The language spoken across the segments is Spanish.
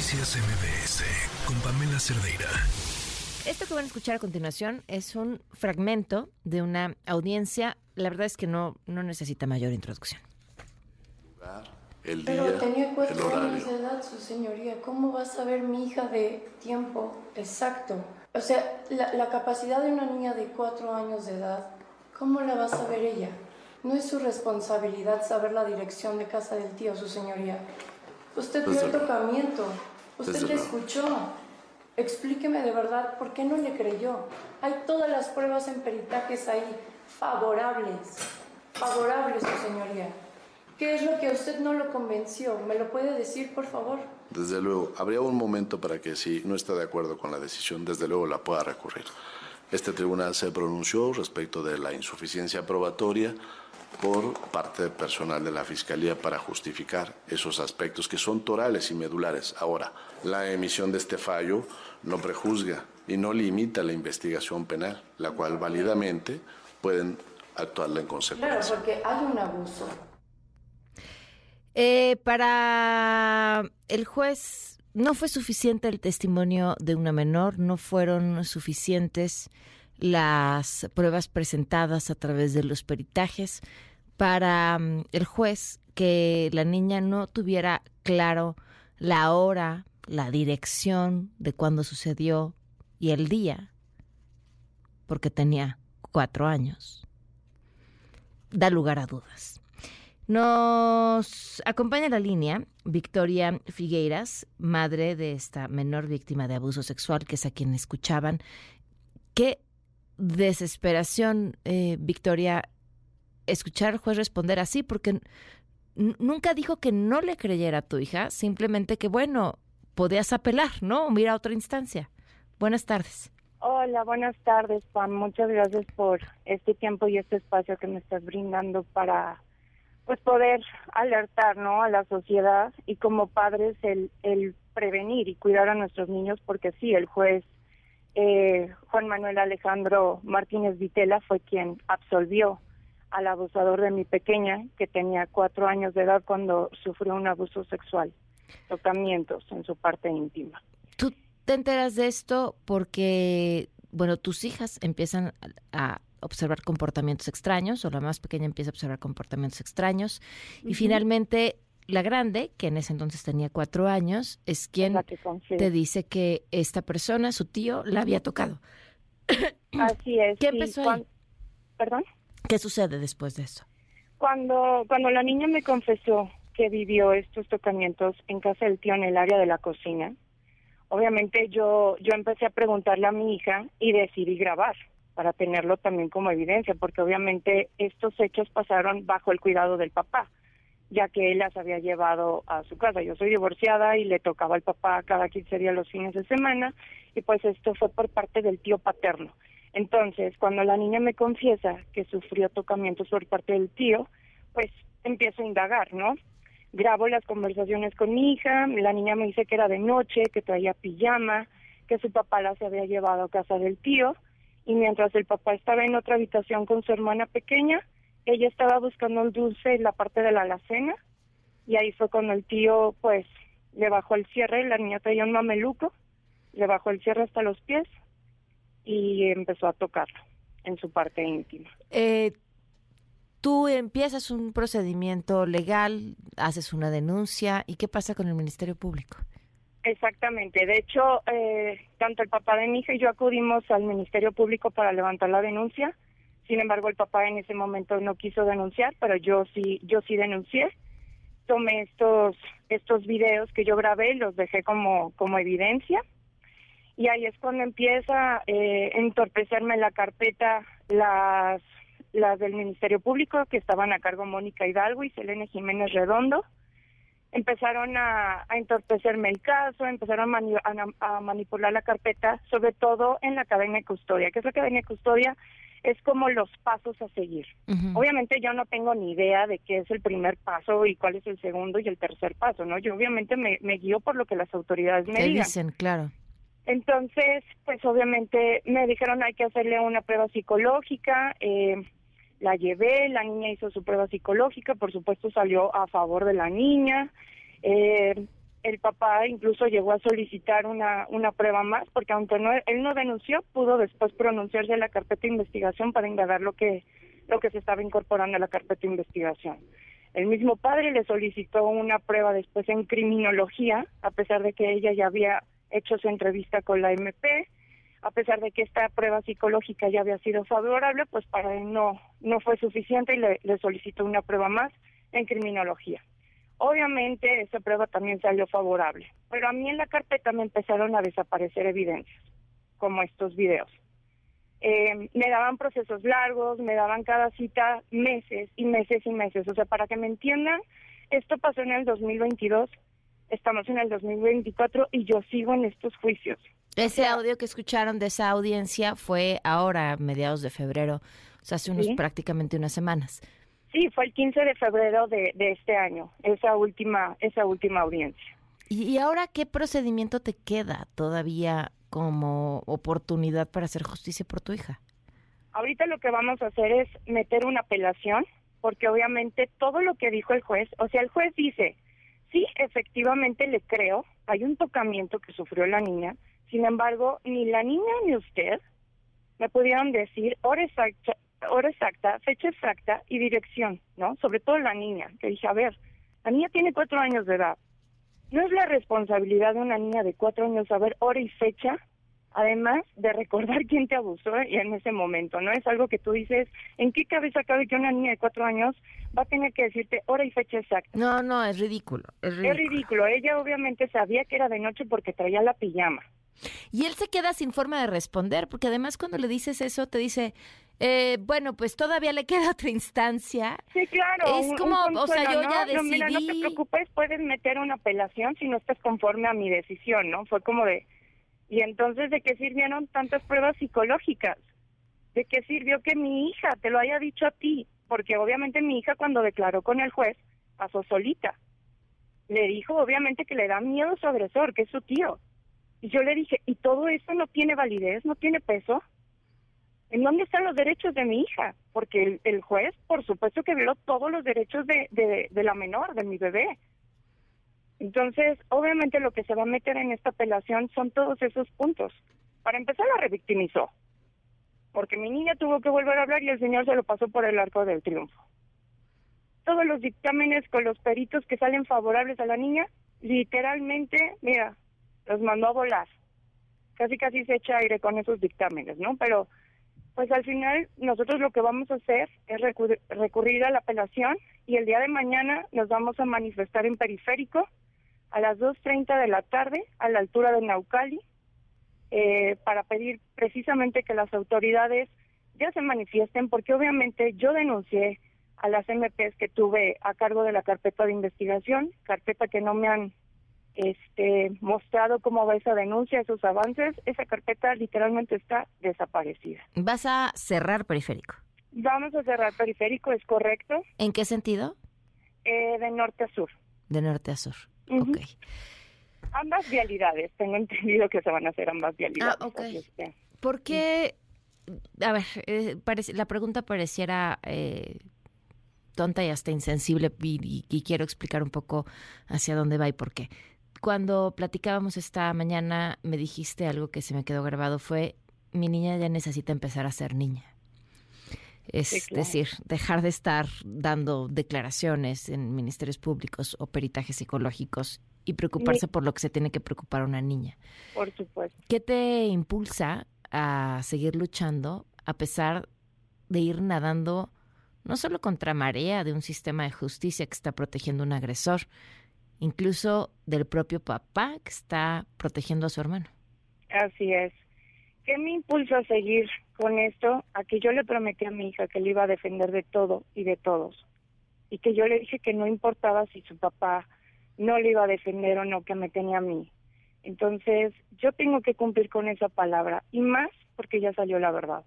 Noticias MVS con Pamela Cerdeira. Esto que van a escuchar a continuación es un fragmento de una audiencia. La verdad es que no necesita mayor introducción. El día, pero tenía 4 años de edad, su señoría. ¿Cómo va a saber mi hija de tiempo exacto? O sea, la capacidad de una niña de 4 años de edad, ¿cómo la va a saber ella? No es su responsabilidad saber la dirección de casa del tío, su señoría. Usted vio el tocamiento, usted le escuchó. Explíqueme de verdad por qué no le creyó. Hay todas las pruebas en peritajes ahí, favorables, su señoría. ¿Qué es lo que a usted no lo convenció? ¿Me lo puede decir, por favor? Desde luego, habría un momento para que, si no está de acuerdo con la decisión, desde luego la pueda recurrir. Este tribunal se pronunció respecto de la insuficiencia probatoria por parte del personal de la Fiscalía para justificar esos aspectos que son torales y medulares. Ahora, la emisión de este fallo no prejuzga y no limita la investigación penal, la cual válidamente pueden actuarla en consecuencia. Claro, porque hay un abuso. Para el juez no fue suficiente el testimonio de una menor, no fueron suficientes las pruebas presentadas a través de los peritajes para el juez que la niña no tuviera claro la hora, la dirección de cuándo sucedió y el día, porque tenía 4 años. Da lugar a dudas. Nos acompaña en la línea Victoria Figueiras, madre de esta menor víctima de abuso sexual, que es a quien escuchaban. ¿Qué desesperación, Victoria, escuchar al juez responder así? Porque nunca dijo que no le creyera a tu hija, simplemente que, bueno, podías apelar, ¿no? O mira, a otra instancia. Buenas tardes. Hola, buenas tardes, Pam. Muchas gracias por este tiempo y este espacio que me estás brindando para, pues, poder alertar, ¿no?, a la sociedad y como padres el prevenir y cuidar a nuestros niños, porque sí, el juez Juan Manuel Alejandro Martínez Vitela fue quien absolvió al abusador de mi pequeña, que tenía 4 años de edad cuando sufrió un abuso sexual, tocamientos en su parte íntima. Tú te enteras de esto porque, bueno, tus hijas empiezan a observar comportamientos extraños, o la más pequeña empieza a observar comportamientos extraños, y finalmente la grande, que en ese entonces tenía 4 años, es quien te dice que esta persona, su tío, la había tocado. Así es. ¿Qué empezó ahí? ¿Perdón? ¿Qué sucede después de eso? Cuando la niña me confesó que vivió estos tocamientos en casa del tío en el área de la cocina, obviamente yo empecé a preguntarle a mi hija y decidí grabar para tenerlo también como evidencia, porque obviamente estos hechos pasaron bajo el cuidado del papá, ya que él las había llevado a su casa. Yo soy divorciada y le tocaba al papá cada 15 días los fines de semana, y pues esto fue por parte del tío paterno. Entonces, cuando la niña me confiesa que sufrió tocamientos por parte del tío, pues empiezo a indagar, ¿no? Grabo las conversaciones con mi hija, la niña me dice que era de noche, que traía pijama, que su papá las había llevado a casa del tío, y mientras el papá estaba en otra habitación con su hermana pequeña, ella estaba buscando el dulce en la parte de la alacena, y ahí fue cuando el tío, pues, le bajó el cierre, la niña traía un mameluco, le bajó el cierre hasta los pies y empezó a tocarla en su parte íntima. Tú empiezas un procedimiento legal, haces una denuncia, ¿y qué pasa con el Ministerio Público? Exactamente. De hecho, tanto el papá de mi hija y yo acudimos al Ministerio Público para levantar la denuncia. Sin embargo, el papá en ese momento no quiso denunciar, pero yo sí denuncié. Tomé estos videos que yo grabé y los dejé como evidencia. Y ahí es cuando empieza a entorpecerme la carpeta, las del Ministerio Público, que estaban a cargo Mónica Hidalgo y Selene Jiménez Redondo. Empezaron a entorpecerme el caso, empezaron a manipular la carpeta, sobre todo en la cadena de custodia. ¿Qué es la cadena de custodia? Es como los pasos a seguir. Uh-huh. Obviamente yo no tengo ni idea de qué es el primer paso y cuál es el segundo y el tercer paso, ¿no? Yo obviamente me guío por lo que las autoridades me digan. Dicen, claro. Entonces, pues obviamente me dijeron hay que hacerle una prueba psicológica, la llevé, la niña hizo su prueba psicológica, por supuesto salió a favor de la niña, El papá incluso llegó a solicitar una prueba más, porque aunque él no denunció, pudo después pronunciarse en la carpeta de investigación para indagar lo que se estaba incorporando a la carpeta de investigación. El mismo padre le solicitó una prueba después en criminología, a pesar de que ella ya había hecho su entrevista con la MP, a pesar de que esta prueba psicológica ya había sido favorable, pues para él no fue suficiente y le solicitó una prueba más en criminología. Obviamente esa prueba también salió favorable, pero a mí en la carpeta me empezaron a desaparecer evidencias, como estos videos. Me daban procesos largos, me daban cada cita meses y meses y meses. O sea, para que me entiendan, esto pasó en el 2022, estamos en el 2024 y yo sigo en estos juicios. Ese audio que escucharon de esa audiencia fue ahora, mediados de febrero, o sea, hace unos prácticamente unas semanas. Sí, fue el 15 de febrero de este año, esa última audiencia. ¿Y ahora qué procedimiento te queda todavía como oportunidad para hacer justicia por tu hija? Ahorita lo que vamos a hacer es meter una apelación, porque obviamente todo lo que dijo el juez, o sea, el juez dice, sí, efectivamente le creo, hay un tocamiento que sufrió la niña, sin embargo, ni la niña ni usted me pudieron decir hora exacta, fecha exacta y dirección, ¿no? Sobre todo la niña, que dije, a ver, la niña tiene 4 años de edad. No es la responsabilidad de una niña de 4 años saber hora y fecha, además de recordar quién te abusó en ese momento, ¿no? Es algo que tú dices, ¿en qué cabeza cabe que una niña de 4 años va a tener que decirte hora y fecha exacta? No, es ridículo. Es ridículo. Ella obviamente sabía que era de noche porque traía la pijama. Y él se queda sin forma de responder, porque además cuando le dices eso te dice, bueno, pues todavía le queda otra instancia. Sí, claro. Es como, consuelo, o sea, yo ya decidí. No, mira, no te preocupes, puedes meter una apelación si no estás conforme a mi decisión, ¿no? Fue como de, ¿y entonces de qué sirvieron tantas pruebas psicológicas? ¿De qué sirvió que mi hija te lo haya dicho a ti? Porque obviamente mi hija cuando declaró con el juez, pasó solita. Le dijo obviamente que le da miedo su agresor, que es su tío. Y yo le dije, ¿y todo eso no tiene validez, no tiene peso? ¿En dónde están los derechos de mi hija? Porque el juez, por supuesto que violó todos los derechos de la menor, de mi bebé. Entonces, obviamente lo que se va a meter en esta apelación son todos esos puntos. Para empezar, la revictimizó. Porque mi niña tuvo que volver a hablar y el señor se lo pasó por el arco del triunfo. Todos los dictámenes con los peritos que salen favorables a la niña, literalmente, mira, los mandó a volar, casi se echa aire con esos dictámenes, ¿no? Pero pues al final nosotros lo que vamos a hacer es recurrir a la apelación y el día de mañana nos vamos a manifestar en Periférico a las 2:30 de la tarde a la altura de Naucali para pedir precisamente que las autoridades ya se manifiesten, porque obviamente yo denuncié a las MPs que tuve a cargo de la carpeta de investigación, carpeta que no me han mostrado cómo va esa denuncia, esos avances. Esa carpeta literalmente está desaparecida. ¿Vas a cerrar Periférico? Vamos a cerrar Periférico, es correcto. ¿En qué sentido? De norte a sur. De norte a sur, ok. Ambas vialidades, tengo entendido que se van a hacer ambas vialidades. Ah, ok. ¿Por qué? A ver, la pregunta pareciera tonta y hasta insensible, y quiero explicar un poco hacia dónde va y por qué. Cuando platicábamos esta mañana, me dijiste algo que se me quedó grabado, fue, mi niña ya necesita empezar a ser niña. Es sí, claro. Decir, dejar de estar dando declaraciones en ministerios públicos o peritajes psicológicos y preocuparse por lo que se tiene que preocupar una niña. Por supuesto. ¿Qué te impulsa a seguir luchando a pesar de ir nadando no solo contra marea de un sistema de justicia que está protegiendo a un agresor, incluso del propio papá que está protegiendo a su hermano? Así es. ¿Qué me impulsa a seguir con esto? A que yo le prometí a mi hija que le iba a defender de todo y de todos. Y que yo le dije que no importaba si su papá no le iba a defender o no, que me tenía a mí. Entonces, yo tengo que cumplir con esa palabra. Y más porque ya salió la verdad.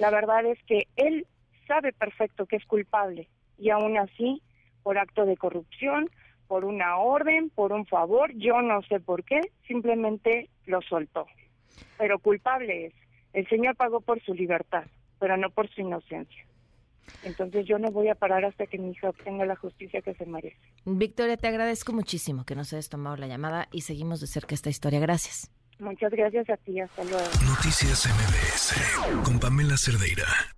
La verdad es que él sabe perfecto que es culpable. Y aún así, por acto de corrupción, por una orden, por un favor, yo no sé por qué, simplemente lo soltó. Pero culpable es. El señor pagó por su libertad, pero no por su inocencia. Entonces yo no voy a parar hasta que mi hija obtenga la justicia que se merece. Victoria, te agradezco muchísimo que nos hayas tomado la llamada y seguimos de cerca esta historia. Gracias. Muchas gracias a ti. Hasta luego. Noticias MVS con Pamela Cerdeira.